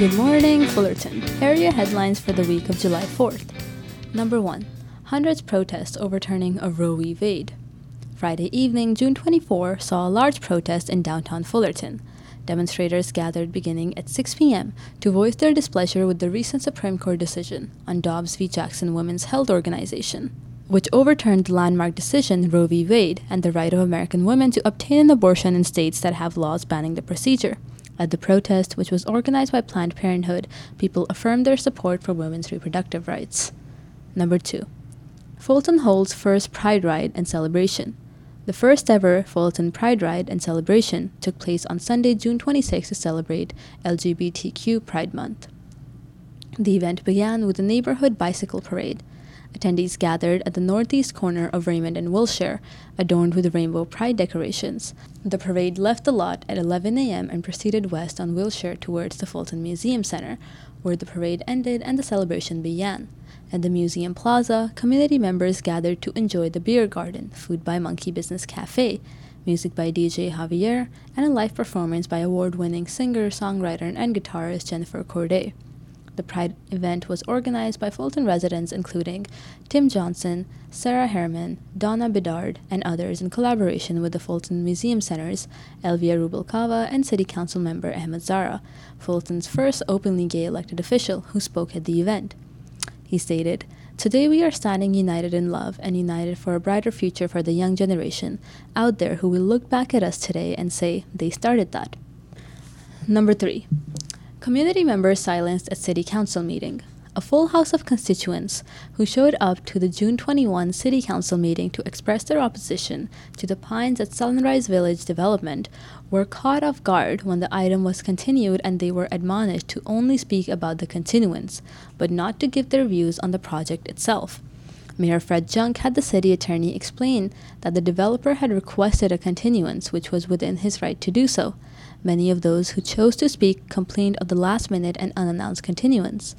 Good morning, Fullerton. Area headlines for the week of July 4th. Number 1. Hundreds protest overturning of Roe v. Wade. Friday evening, June 24, saw a large protest in downtown Fullerton. Demonstrators gathered beginning at 6 p.m. to voice their displeasure with the recent Supreme Court decision on Dobbs v. Jackson Women's Health Organization, which overturned the landmark decision Roe v. Wade and the right of American women to obtain an abortion in states that have laws banning the procedure. At the protest, which was organized by Planned Parenthood, people affirmed their support for women's reproductive rights. Number 2. Fullerton holds first Pride Ride and Celebration. The first ever Fullerton Pride Ride and Celebration took place on Sunday, June 26 to celebrate LGBTQ Pride Month. The event began with a neighborhood bicycle parade. Attendees gathered at the northeast corner of Raymond and Wilshire, adorned with rainbow pride decorations. The parade left the lot at 11 a.m. and proceeded west on Wilshire towards the Fullerton Museum Center, where the parade ended and the celebration began. At the Museum Plaza, community members gathered to enjoy the beer garden, food by Monkey Business Cafe, music by DJ Javier, and a live performance by award-winning singer, songwriter, and guitarist Jennifer Corday. The Pride event was organized by Fulton residents including Tim Johnson, Sarah Herrmann, Donna Bidard, and others in collaboration with the Fulton Museum Center's Elvia Rubalcava and City Council member Ahmed Zahra, Fulton's first openly gay elected official who spoke at the event. He stated, "Today we are standing united in love and united for a brighter future for the young generation out there who will look back at us today and say, they started that." Number 3. Community members silenced at City Council meeting. A full house of constituents who showed up to the June 21 City Council meeting to express their opposition to the Pines at Sunrise Village development were caught off guard when the item was continued, and they were admonished to only speak about the continuance, but not to give their views on the project itself. Mayor Fred Junk had the city attorney explain that the developer had requested a continuance, which was within his right to do so. Many of those who chose to speak complained of the last-minute and unannounced continuance.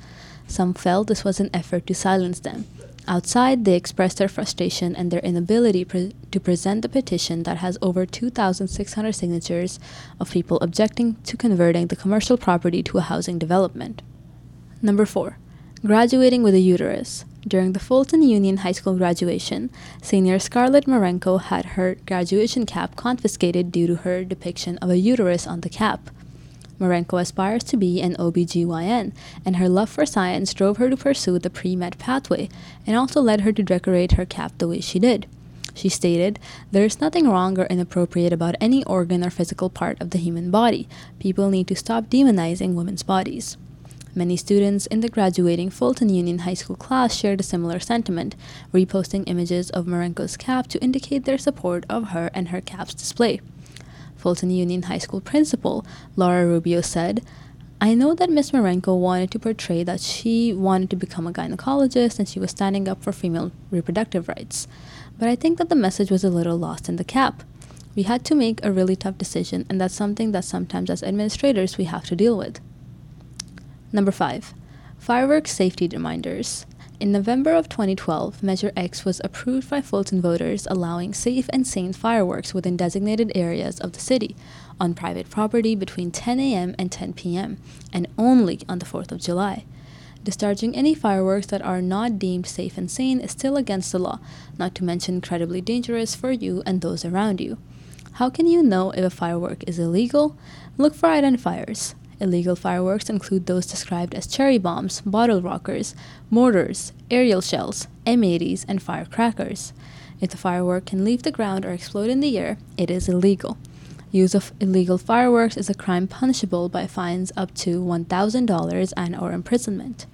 Some felt this was an effort to silence them. Outside, they expressed their frustration and their inability to present the petition that has over 2,600 signatures of people objecting to converting the commercial property to a housing development. Number 4. Graduating with a uterus. During the Fulton Union High School graduation, senior Scarlett Marenko had her graduation cap confiscated due to her depiction of a uterus on the cap. Marenko aspires to be an OBGYN, and her love for science drove her to pursue the pre-med pathway and also led her to decorate her cap the way she did. She stated, "There is nothing wrong or inappropriate about any organ or physical part of the human body. People need to stop demonizing women's bodies." Many students in the graduating Fulton Union High School class shared a similar sentiment, reposting images of Marenko's cap to indicate their support of her and her cap's display. Fulton Union High School principal Laura Rubio said, "I know that Ms. Marenko wanted to portray that she wanted to become a gynecologist and she was standing up for female reproductive rights, but I think that the message was a little lost in the cap. We had to make a really tough decision, and that's something that sometimes as administrators we have to deal with." Number 5. Fireworks safety reminders. In November of 2012, Measure X was approved by Fulton voters, allowing safe and sane fireworks within designated areas of the city, on private property between 10 a.m. and 10 p.m., and only on the 4th of July. Discharging any fireworks that are not deemed safe and sane is still against the law, not to mention incredibly dangerous for you and those around you. How can you know if a firework is illegal? Look for identifiers. Illegal fireworks include those described as cherry bombs, bottle rockers, mortars, aerial shells, M80s, and firecrackers. If the firework can leave the ground or explode in the air, it is illegal. Use of illegal fireworks is a crime punishable by fines up to $1,000 and/or imprisonment.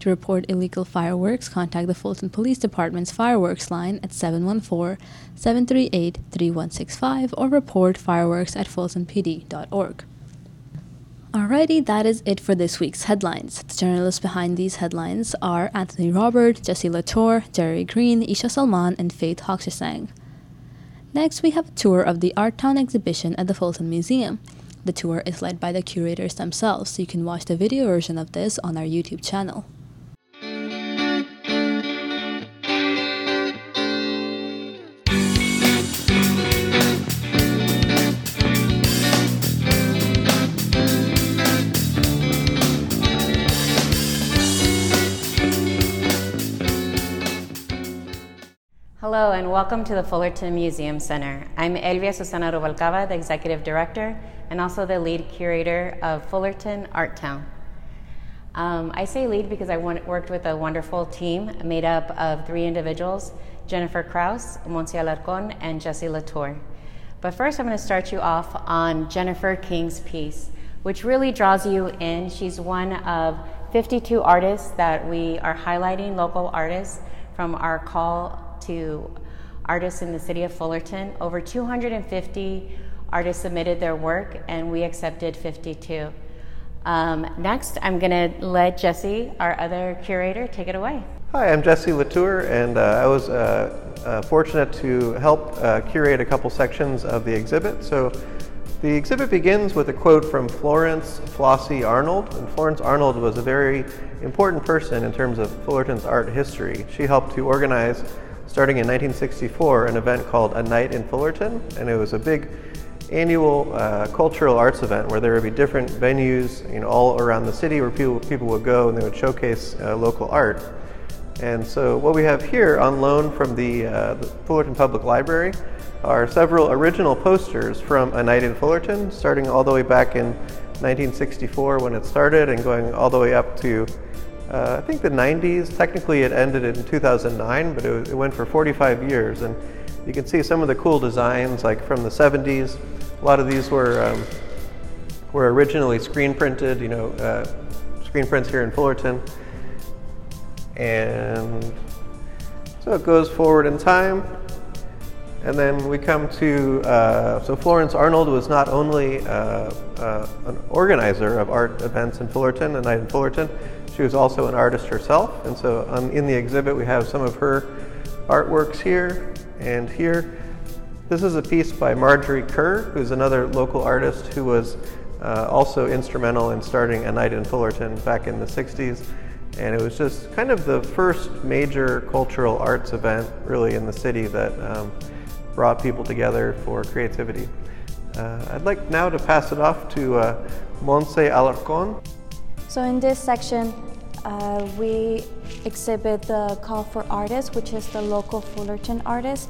To report illegal fireworks, contact the Fulton Police Department's fireworks line at 714-738-3165 or report fireworks at fultonpd.org. Alrighty, that is it for this week's headlines. The journalists behind these headlines are Anthony Robert, Jesse Latour, Jerry Green, Isha Salman, and Faith Hoxha Sang. Next, we have a tour of the Art Town exhibition at the Fulton Museum. The tour is led by the curators themselves, so you can watch the video version of this on our YouTube channel. welcome to the Fullerton Museum Center. I'm Elvia Susana Rubalcava, the Executive Director, and also the lead curator of Fullerton Art Town. I say lead because I worked with a wonderful team made up of three individuals, Jennifer Krause, Montse Alarcón, and Jesse Latour. But first I'm going to start you off on Jennifer King's piece, which really draws you in. She's one of 52 artists that we are highlighting, local artists, from our call to artists in the city of Fullerton. Over 250 artists submitted their work and we accepted 52. Next, I'm going to let Jesse, our other curator, take it away. Hi, I'm Jesse Latour, and I was fortunate to help curate a couple sections of the exhibit. So the exhibit begins with a quote from Florence Flossie Arnold, and Florence Arnold was a very important person in terms of Fullerton's art history. She helped to organize, starting in 1964, an event called A Night in Fullerton, and it was a big annual cultural arts event where there would be different venues, you know, all around the city where people would go and they would showcase local art. And so what we have here on loan from the Fullerton Public Library are several original posters from A Night in Fullerton, starting all the way back in 1964 when it started and going all the way up to I think the 90s. Technically it ended in 2009, but it went for 45 years. And you can see some of the cool designs, like from the 70s. A lot of these were originally screen printed, you know, screen prints here in Fullerton. And so it goes forward in time. And then we come to, so Florence Arnold was not only an organizer of art events in Fullerton, A Night in Fullerton, she was also an artist herself. And so in the exhibit, we have some of her artworks here. And here, this is a piece by Marjorie Kerr, who's another local artist who was also instrumental in starting A Night in Fullerton back in the 60s. And it was just kind of the first major cultural arts event really in the city that brought people together for creativity. I'd like now to pass it off to Montse Alarcón. So in this section, we exhibit the call for artists, which is the local Fullerton artists.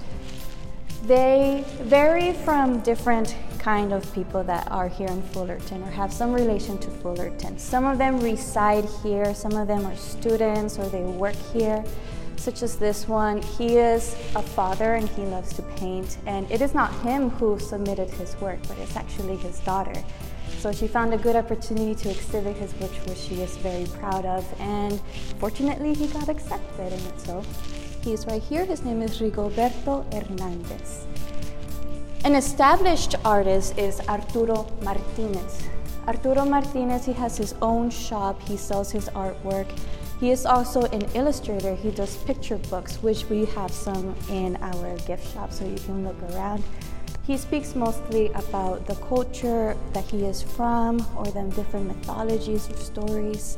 They vary from different kind of people that are here in Fullerton or have some relation to Fullerton. Some of them reside here, some of them are students or they work here, such as this one. He is a father and he loves to paint, and it is not him who submitted his work, but it's actually his daughter. So she found a good opportunity to exhibit his work, which she is very proud of, and fortunately he got accepted in it. So he is right here. His name is Rigoberto Hernandez. An established artist is Arturo Martinez. Arturo Martinez, he has his own shop. He sells his artwork. He is also an illustrator. He does picture books, which we have some in our gift shop, so you can look around. He speaks mostly about the culture that he is from or the different mythologies or stories.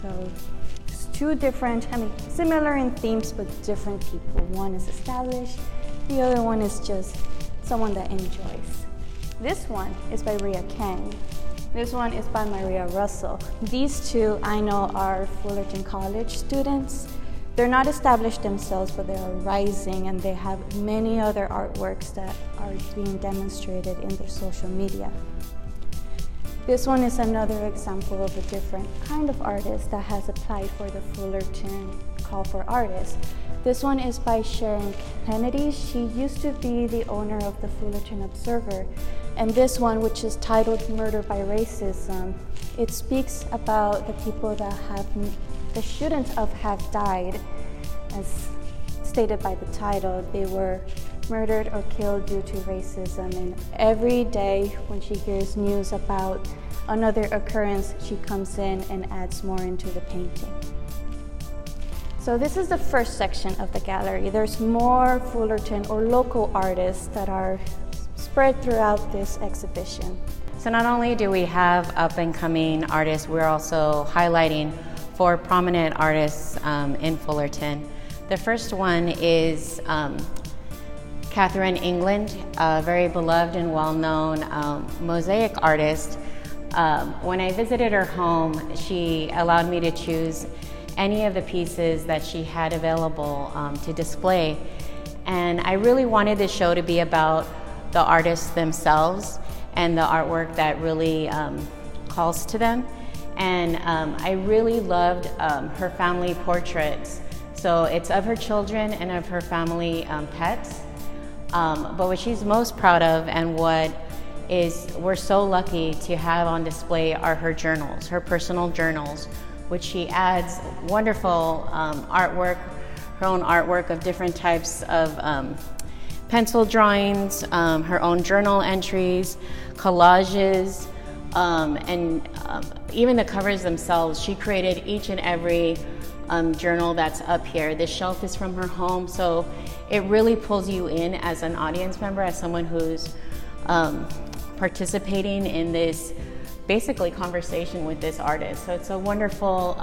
So it's two different, similar in themes, but different people. One is established, the other one is just someone that enjoys. This one is by Rhea Kang. This one is by Maria Russell. These two I know are Fullerton College students. They're not established themselves, but they are rising, and they have many other artworks that are being demonstrated in their social media. This one is another example of a different kind of artist that has applied for the Fullerton Call for Artists. This one is by Sharon Kennedy. She used to be the owner of the Fullerton Observer. And this one, which is titled Murder by Racism, it speaks about the people that shouldn't have died, as stated by the title. They were murdered or killed due to racism, and every day when she hears news about another occurrence, she comes in and adds more into the painting. So this is the first section of the gallery. There's more Fullerton or local artists that are spread throughout this exhibition. So not only do we have up-and-coming artists, we're also highlighting four prominent artists in Fullerton. The first one is Catherine England, a very beloved and well-known mosaic artist. When I visited her home, she allowed me to choose any of the pieces that she had available to display. And I really wanted this show to be about the artists themselves and the artwork that really calls to them. And I really loved her family portraits. So it's of her children and of her family pets. But what she's most proud of, and what is we're so lucky to have on display, are her journals, her personal journals, which she adds wonderful artwork, her own artwork of different types of pencil drawings, her own journal entries, collages, and even the covers themselves. She created each and every journal that's up here. This shelf is from her home, so it really pulls you in as an audience member, as someone who's participating in this basically conversation with this artist. So it's a wonderful,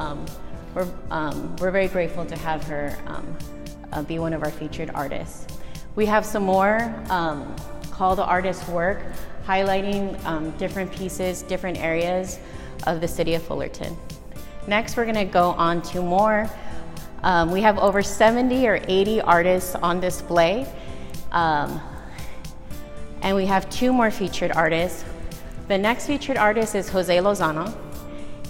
we're very grateful to have her be one of our featured artists. We have some more call to artist work, highlighting different pieces, different areas of the city of Fullerton. Next, we're gonna go on to more. We have over 70 or 80 artists on display. And we have two more featured artists. The next featured artist is Jose Lozano.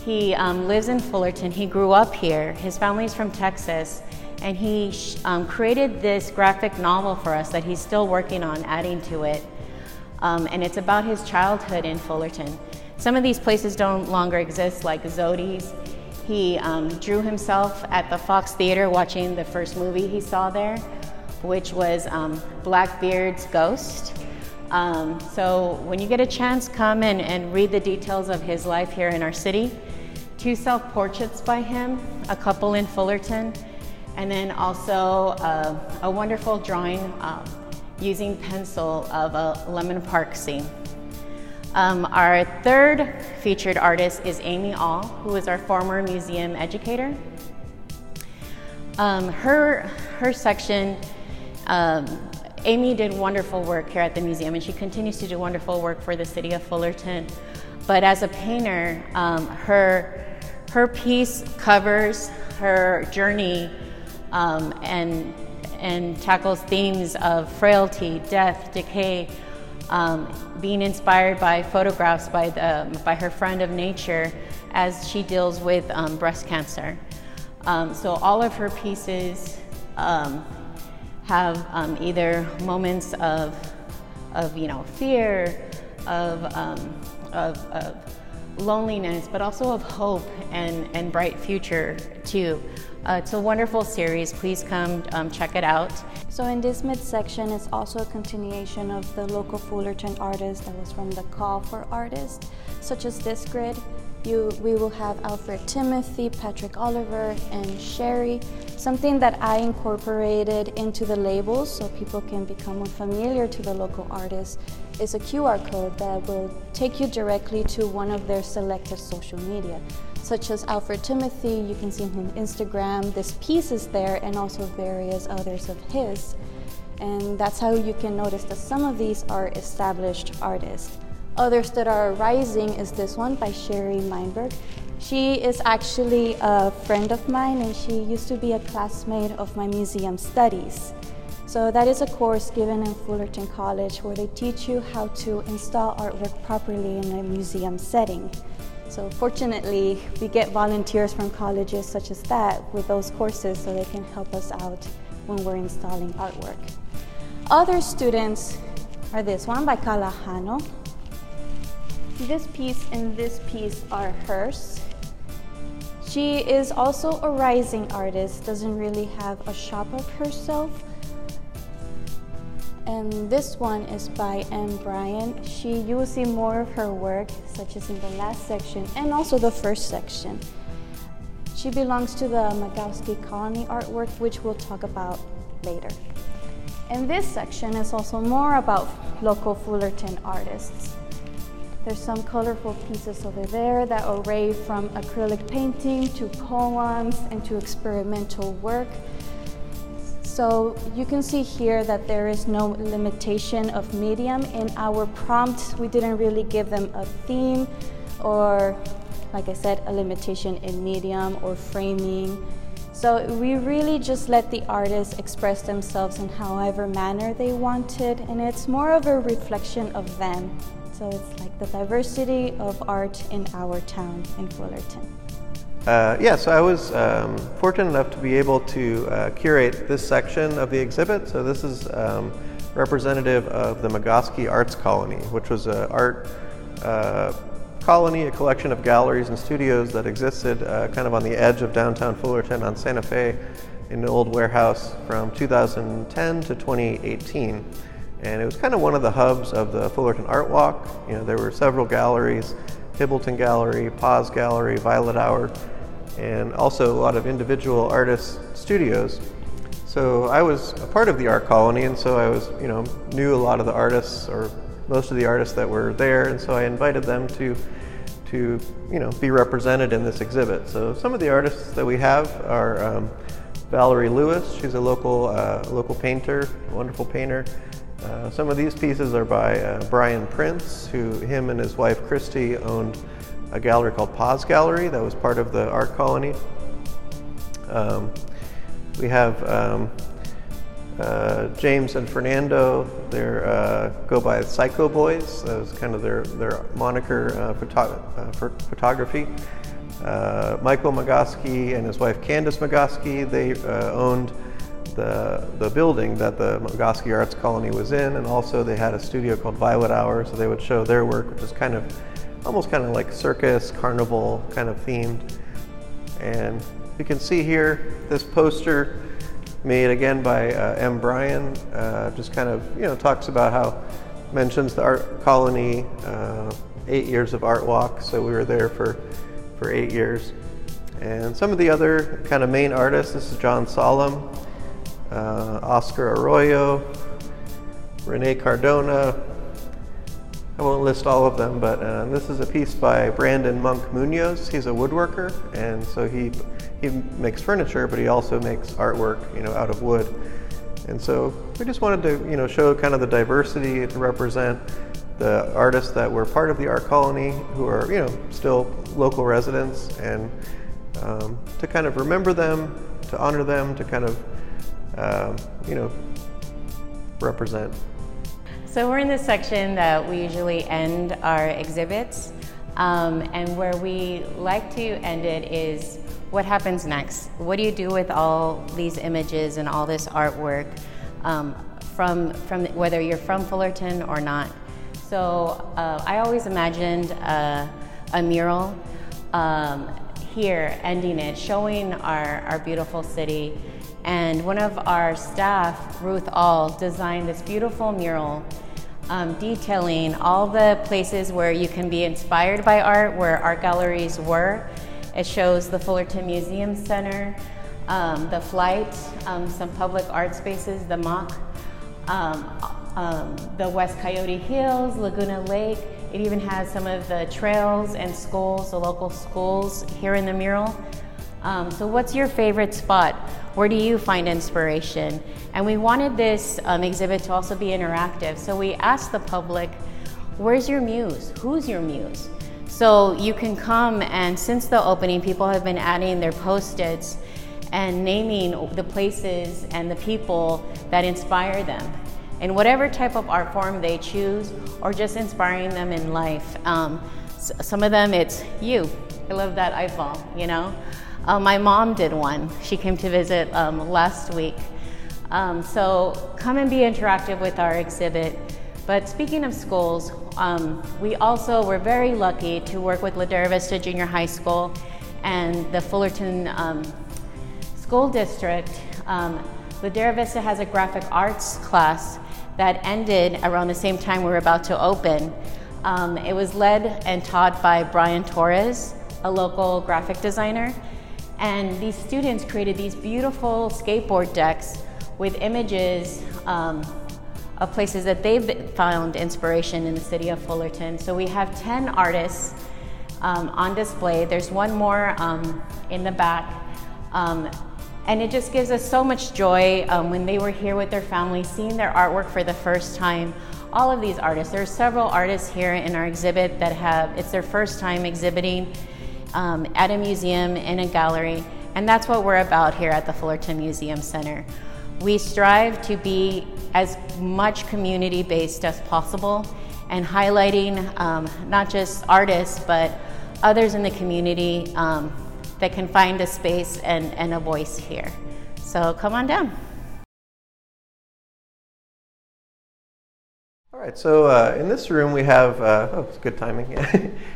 He lives in Fullerton. He grew up here. His family's from Texas. And he created this graphic novel for us that he's still working on adding to it. And it's about his childhood in Fullerton. Some of these places don't longer exist, like Zodi's. He drew himself at the Fox Theater watching the first movie he saw there, which was Blackbeard's Ghost. So when you get a chance, come and read the details of his life here in our city. Two self-portraits by him, a couple in Fullerton, and then also a wonderful drawing using pencil of a Lemon Park scene. Our third featured artist is Amy All, who is our former museum educator. Her section, Amy did wonderful work here at the museum, and she continues to do wonderful work for the city of Fullerton. But as a painter, her piece covers her journey and tackles themes of frailty, death, decay, being inspired by photographs by her friend of nature as she deals with breast cancer. So all of her pieces have either moments of fear, of loneliness, but also of hope and bright future too. It's a wonderful series. Please come check it out. So in this midsection is also a continuation of the local Fullerton artist that was from the call for artists, such as this grid. We will have Alfred Timothy, Patrick Oliver, and Sherry, something that I incorporated into the labels so people can become more familiar to the local artists, is a QR code that will take you directly to one of their selected social media, such as Alfred Timothy. You can see him on Instagram. This piece is there, and also various others of his. And that's how you can notice that some of these are established artists. Others that are rising is this one by Sherry Meinberg. She is actually a friend of mine, and she used to be a classmate of my museum studies. So that is a course given in Fullerton College where they teach you how to install artwork properly in a museum setting. So fortunately, we get volunteers from colleges such as that with those courses so they can help us out when we're installing artwork. Other students are this one by Calajano. This piece and this piece are hers. She is also a rising artist, doesn't really have a shop of herself. And this one is by Anne Bryan. You will see more of her work, such as in the last section and also the first section. She belongs to the Magoski Colony artwork, which we'll talk about later. And this section is also more about local Fullerton artists. There's some colorful pieces over there that array from acrylic painting to poems and to experimental work. So you can see here that there is no limitation of medium. In our prompts, we didn't really give them a theme or, like I said, a limitation in medium or framing. So we really just let the artists express themselves in however manner they wanted, and it's more of a reflection of them. So it's like the diversity of art in our town, in Fullerton. So I was fortunate enough to be able to curate this section of the exhibit. So this is representative of the Magoski Arts Colony, which was an art colony, a collection of galleries and studios that existed kind of on the edge of downtown Fullerton on Santa Fe in an old warehouse from 2010 to 2018. And it was kind of one of the hubs of the Fullerton Art Walk. You know, there were several galleries, Hibbleton Gallery, Paz Gallery, Violet Hour, and also a lot of individual artists' studios. So I was a part of the art colony, and so I was, you know, knew a lot of the artists, or most of the artists that were there, and so I invited them to you know, be represented in this exhibit. So some of the artists that we have are Valerie Lewis. She's a local painter, wonderful painter. Some of these pieces are by Brian Prince, him and his wife Christy owned a gallery called Paz Gallery that was part of the art colony. We have James and Fernando. They go by Psycho Boys. That was kind of their moniker for photography. Michael Magoski and his wife Candace Magoski, they owned the building that the Magoski Arts Colony was in, and also they had a studio called Violet Hour, so they would show their work, which is almost like circus, carnival kind of themed. And you can see here this poster made again by M. Bryan, just kind of, you know, talks about how, mentions the art colony, 8 years of art walk, so we were there for 8 years. And some of the other kind of main artists, this is John Solomon, Oscar Arroyo, Renee Cardona. I won't list all of them, but this is a piece by Brandon Monk Munoz. He's a woodworker, and so he makes furniture, but he also makes artwork, you know, out of wood. And so we just wanted to, you know, show kind of the diversity to represent the artists that were part of the art colony, who are, you know, still local residents, and to kind of remember them, to honor them, to kind of you know, represent. So we're in this section that we usually end our exhibits, and where we like to end it is what happens next. What do you do with all these images and all this artwork from whether you're from Fullerton or not? So I always imagined a mural here ending it, showing our beautiful city. And one of our staff, Ruth All, designed this beautiful mural detailing all the places where you can be inspired by art, where art galleries were. It shows the Fullerton Museum Center, the Flight, some public art spaces, the Mock, the West Coyote Hills, Laguna Lake. It even has some of the trails and schools, the local schools here in the mural. So what's your favorite spot? Where do you find inspiration? And we wanted this exhibit to also be interactive. So we asked the public, where's your muse? Who's your muse? So you can come, and since the opening, people have been adding their post-its and naming the places and the people that inspire them in whatever type of art form they choose, or just inspiring them in life. Some of them, it's you. I love that eyeball, you know? My mom did one. She came to visit last week. So come and be interactive with our exhibit. But speaking of schools, we also were very lucky to work with Ladera Vista Junior High School and the Fullerton School District. Ladera Vista has a graphic arts class that ended around the same time we were about to open. It was led and taught by Brian Torres, a local graphic designer. And these students created these beautiful skateboard decks with images of places that they've found inspiration in the city of Fullerton. So we have 10 artists on display. There's one more in the back. And it just gives us so much joy when they were here with their family, seeing their artwork for the first time. All of these artists, there are several artists here in our exhibit it's their first time exhibiting at a museum, in a gallery, And that's what we're about here at the Fullerton Museum Center. We strive to be as much community-based as possible and highlighting not just artists, but others in the community that can find a space and a voice here. So come on down. All right, so in this room we have, oh, it's good timing.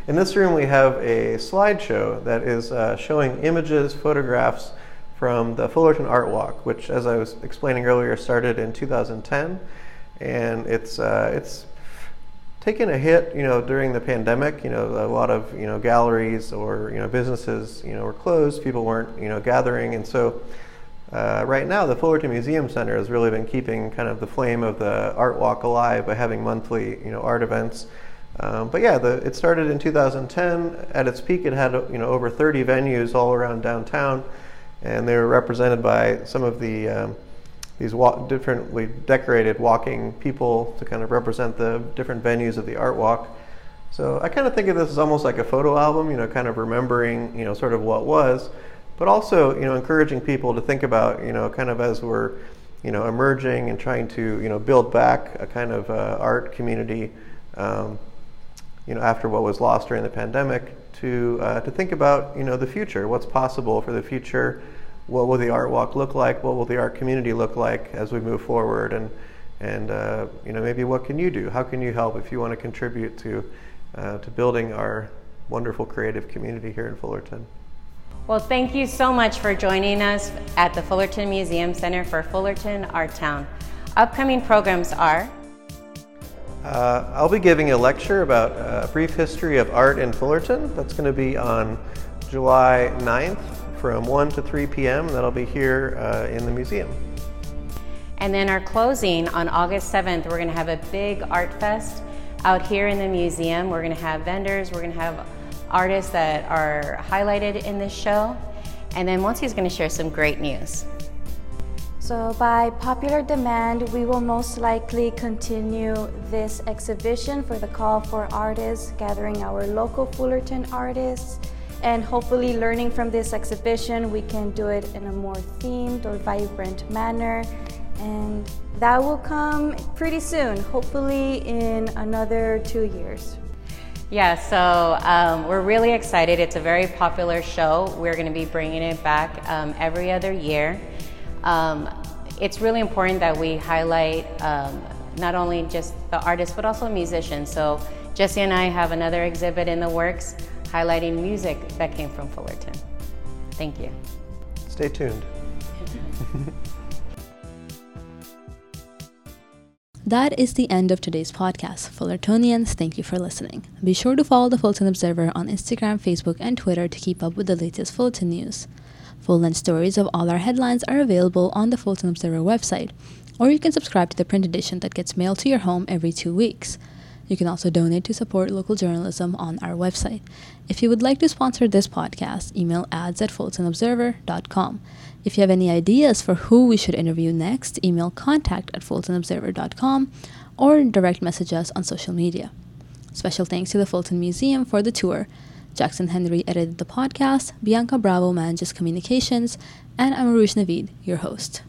In this room we have a slideshow that is showing images, photographs from the Fullerton Art Walk, which, as I was explaining earlier, started in 2010. And it's taken a hit, you know, during the pandemic. You know, a lot of, you know, galleries or, you know, businesses, you know, were closed. People weren't, you know, gathering, and so right now the Fullerton Museum Center has really been keeping kind of the flame of the art walk alive by having monthly, you know, art events. But yeah, it started in 2010. At its peak, it had, you know, over 30 venues all around downtown, and they were represented by some of the these differently decorated walking people to kind of represent the different venues of the art walk. So I kind of think of this as almost like a photo album, you know, kind of remembering, you know, sort of what was, but also, you know, encouraging people to think about, you know, kind of as we're, you know, emerging and trying to, you know, build back a kind of art community, you know, after what was lost during the pandemic, to think about, you know, the future, what's possible for the future. What will the art walk look like? What will the art community look like as we move forward? And you know, maybe what can you do? How can you help if you want to contribute to building our wonderful creative community here in Fullerton? Well, thank you so much for joining us at the Fullerton Museum Center for Fullerton Art Town. Upcoming programs are? I'll be giving a lecture about a brief history of art in Fullerton. That's going to be on July 9th. From 1 to 3 p.m. That'll be here in the museum. And then our closing on August 7th, we're going to have a big art fest out here in the museum. We're going to have vendors, we're going to have artists that are highlighted in this show. And then Monse's going to share some great news. So by popular demand, we will most likely continue this exhibition for the Call for Artists, gathering our local Fullerton artists. And hopefully, learning from this exhibition, we can do it in a more themed or vibrant manner. And that will come pretty soon, hopefully in another 2 years. Yeah, so we're really excited. It's a very popular show. We're going to be bringing it back every other year. It's really important that we highlight not only just the artists, but also musicians. So Jesse and I have another exhibit in the works, highlighting music that came from Fullerton. Thank you. Stay tuned. That is the end of today's podcast. Fullertonians, thank you for listening. Be sure to follow the Fullerton Observer on Instagram, Facebook, and Twitter to keep up with the latest Fullerton news. Full-length stories of all our headlines are available on the Fullerton Observer website, or you can subscribe to the print edition that gets mailed to your home every 2 weeks. You can also donate to support local journalism on our website. If you would like to sponsor this podcast, email ads@fullertonobserver.com. If you have any ideas for who we should interview next, email contact@fullertonobserver.com or direct message us on social media. Special thanks to the Fullerton Museum for the tour. Jackson Henry edited the podcast, Bianca Bravo manages communications, and I'm Arush Navid, your host.